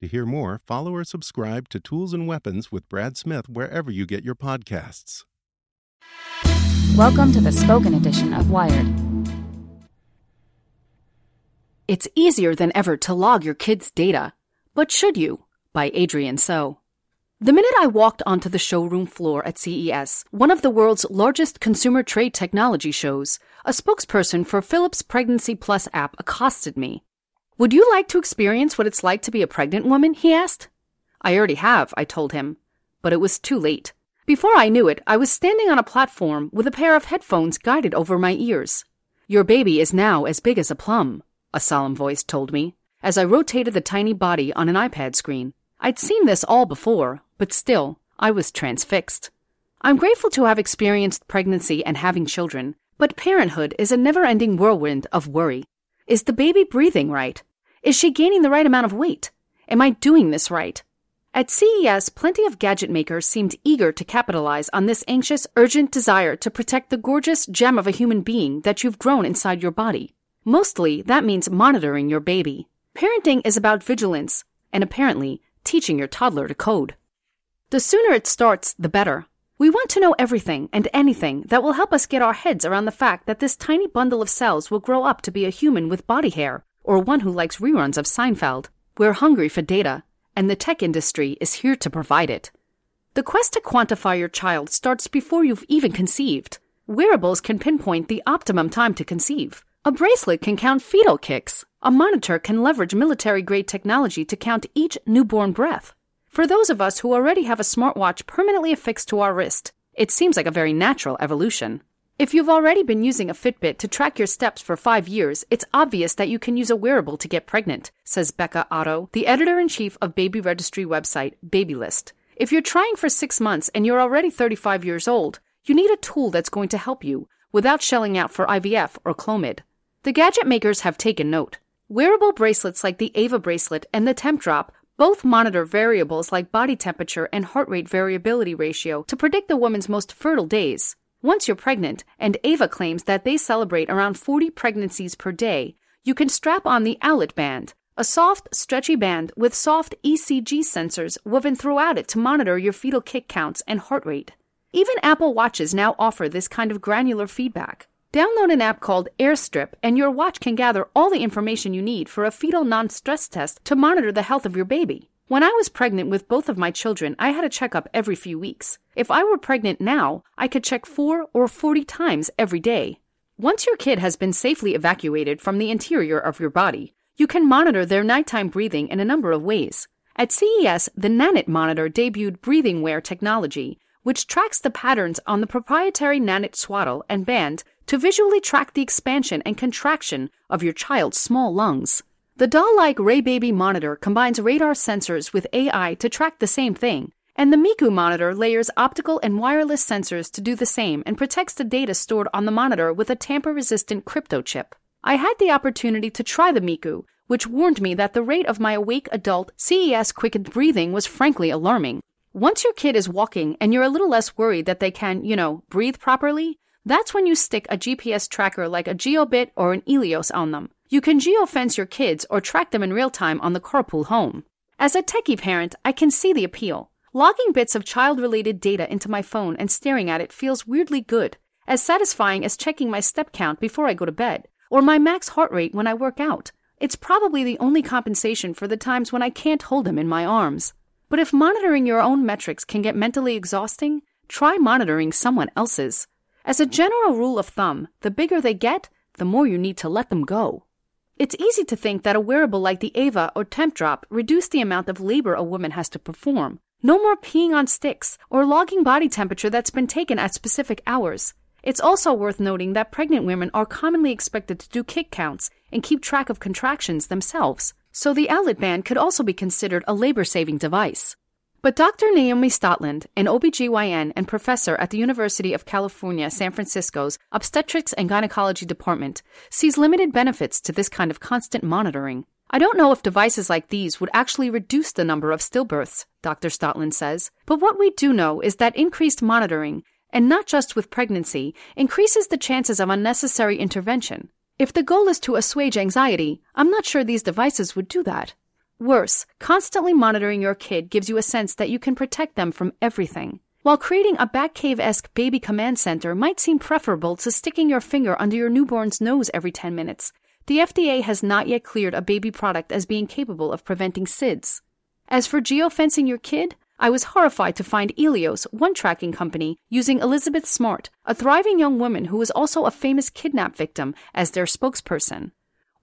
To hear more, follow or subscribe to Tools and Weapons with Brad Smith wherever you get your podcasts. Welcome to the spoken edition of Wired. It's easier than ever to log your kids' data, but should you? By Adrian So. The minute I walked onto the showroom floor at CES, one of the world's largest consumer trade technology shows, a spokesperson for Philips Pregnancy Plus app accosted me. "Would you like to experience what it's like to be a pregnant woman?" he asked. "I already have," I told him, but it was too late. Before I knew it, I was standing on a platform with a pair of headphones guided over my ears. "Your baby is now as big as a plum," a solemn voice told me, as I rotated the tiny body on an iPad screen. I'd seen this all before, but still, I was transfixed. I'm grateful to have experienced pregnancy and having children, but parenthood is a never-ending whirlwind of worry. Is the baby breathing right? Is she gaining the right amount of weight? Am I doing this right? At CES, plenty of gadget makers seemed eager to capitalize on this anxious, urgent desire to protect the gorgeous gem of a human being that you've grown inside your body. Mostly, that means monitoring your baby. Parenting is about vigilance, and apparently, teaching your toddler to code. The sooner it starts, the better. We want to know everything and anything that will help us get our heads around the fact that this tiny bundle of cells will grow up to be a human with body hair, or one who likes reruns of Seinfeld. We're hungry for data, and the tech industry is here to provide it. The quest to quantify your child starts before you've even conceived. Wearables can pinpoint the optimum time to conceive. A bracelet can count fetal kicks. A monitor can leverage military-grade technology to count each newborn breath. For those of us who already have a smartwatch permanently affixed to our wrist, it seems like a very natural evolution. If you've already been using a Fitbit to track your steps for 5 years, it's obvious that you can use a wearable to get pregnant, says Becca Otto, the editor-in-chief of baby registry website BabyList. If you're trying for 6 months and you're already 35 years old, you need a tool that's going to help you, without shelling out for IVF or Clomid. The gadget makers have taken note. Wearable bracelets like the Ava bracelet and the TempDrop both monitor variables like body temperature and heart rate variability ratio to predict the woman's most fertile days. Once you're pregnant, and Ava claims that they celebrate around 40 pregnancies per day, you can strap on the Owlet band, a soft, stretchy band with soft ECG sensors woven throughout it to monitor your fetal kick counts and heart rate. Even Apple Watches now offer this kind of granular feedback. Download an app called Airstrip, and your watch can gather all the information you need for a fetal non-stress test to monitor the health of your baby. When I was pregnant with both of my children, I had a checkup every few weeks. If I were pregnant now, I could check 4 or 40 times every day. Once your kid has been safely evacuated from the interior of your body, you can monitor their nighttime breathing in a number of ways. At CES, the Nanit monitor debuted breathing wear technology, which tracks the patterns on the proprietary Nanit swaddle and band to visually track the expansion and contraction of your child's small lungs. The doll-like Raybaby monitor combines radar sensors with AI to track the same thing, and the Miku monitor layers optical and wireless sensors to do the same and protects the data stored on the monitor with a tamper-resistant crypto chip. I had the opportunity to try the Miku, which warned me that the rate of my awake adult CES quickened breathing was frankly alarming. Once your kid is walking and you're a little less worried that they can, breathe properly, that's when you stick a GPS tracker like a Jiobit or an Ilios on them. You can geofence your kids or track them in real time on the carpool home. As a techie parent, I can see the appeal. Logging bits of child-related data into my phone and staring at it feels weirdly good, as satisfying as checking my step count before I go to bed, or my max heart rate when I work out. It's probably the only compensation for the times when I can't hold him in my arms. But if monitoring your own metrics can get mentally exhausting, try monitoring someone else's. As a general rule of thumb, the bigger they get, the more you need to let them go. It's easy to think that a wearable like the Ava or TempDrop reduced the amount of labor a woman has to perform. No more peeing on sticks or logging body temperature that's been taken at specific hours. It's also worth noting that pregnant women are commonly expected to do kick counts and keep track of contractions themselves, so the Owlet band could also be considered a labor-saving device. But Dr. Naomi Stotland, an OBGYN and professor at the University of California, San Francisco's Obstetrics and Gynecology Department, sees limited benefits to this kind of constant monitoring. I don't know if devices like these would actually reduce the number of stillbirths, Dr. Stotland says, but what we do know is that increased monitoring, and not just with pregnancy, increases the chances of unnecessary intervention. If the goal is to assuage anxiety, I'm not sure these devices would do that. Worse, constantly monitoring your kid gives you a sense that you can protect them from everything. While creating a Batcave-esque baby command center might seem preferable to sticking your finger under your newborn's nose every 10 minutes, the FDA has not yet cleared a baby product as being capable of preventing SIDS. As for geofencing your kid, I was horrified to find Ilios, one tracking company, using Elizabeth Smart, a thriving young woman who was also a famous kidnap victim, as their spokesperson.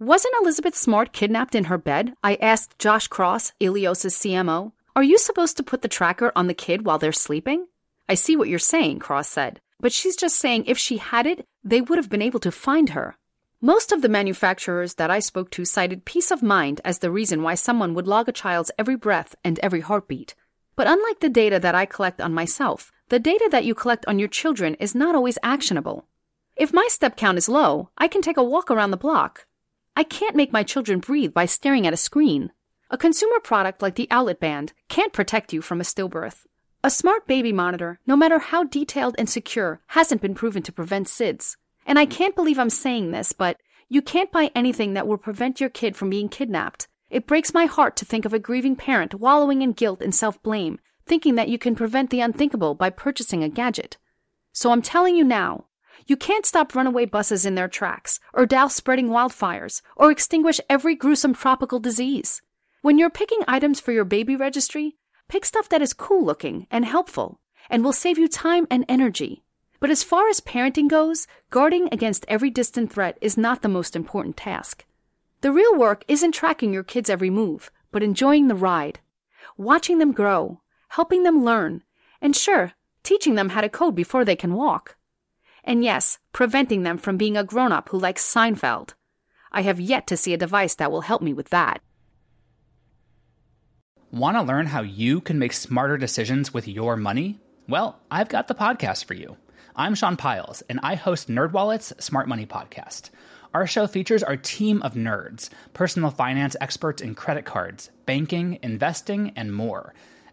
Wasn't Elizabeth Smart kidnapped in her bed? I asked Josh Cross, Ilios' CMO. Are you supposed to put the tracker on the kid while they're sleeping? I see what you're saying, Cross said, but she's just saying if she had it, they would have been able to find her. Most of the manufacturers that I spoke to cited peace of mind as the reason why someone would log a child's every breath and every heartbeat. But unlike the data that I collect on myself, the data that you collect on your children is not always actionable. If my step count is low, I can take a walk around the block. I can't make my children breathe by staring at a screen. A consumer product like the Owlet band can't protect you from a stillbirth. A smart baby monitor, no matter how detailed and secure, hasn't been proven to prevent SIDS. And I can't believe I'm saying this, but you can't buy anything that will prevent your kid from being kidnapped. It breaks my heart to think of a grieving parent wallowing in guilt and self-blame, thinking that you can prevent the unthinkable by purchasing a gadget. So I'm telling you now, you can't stop runaway buses in their tracks, or douse spreading wildfires, or extinguish every gruesome tropical disease. When you're picking items for your baby registry, pick stuff that is cool-looking and helpful, and will save you time and energy. But as far as parenting goes, guarding against every distant threat is not the most important task. The real work isn't tracking your kids' every move, but enjoying the ride, watching them grow, helping them learn, and sure, teaching them how to code before they can walk. And yes, preventing them from being a grown-up who likes Seinfeld. I have yet to see a device that will help me with that. Want to learn how you can make smarter decisions with your money? Well, I've got the podcast for you. I'm Sean Piles, and I host NerdWallet's Smart Money Podcast. Our show features our team of nerds, personal finance experts in credit cards, banking, investing, and more.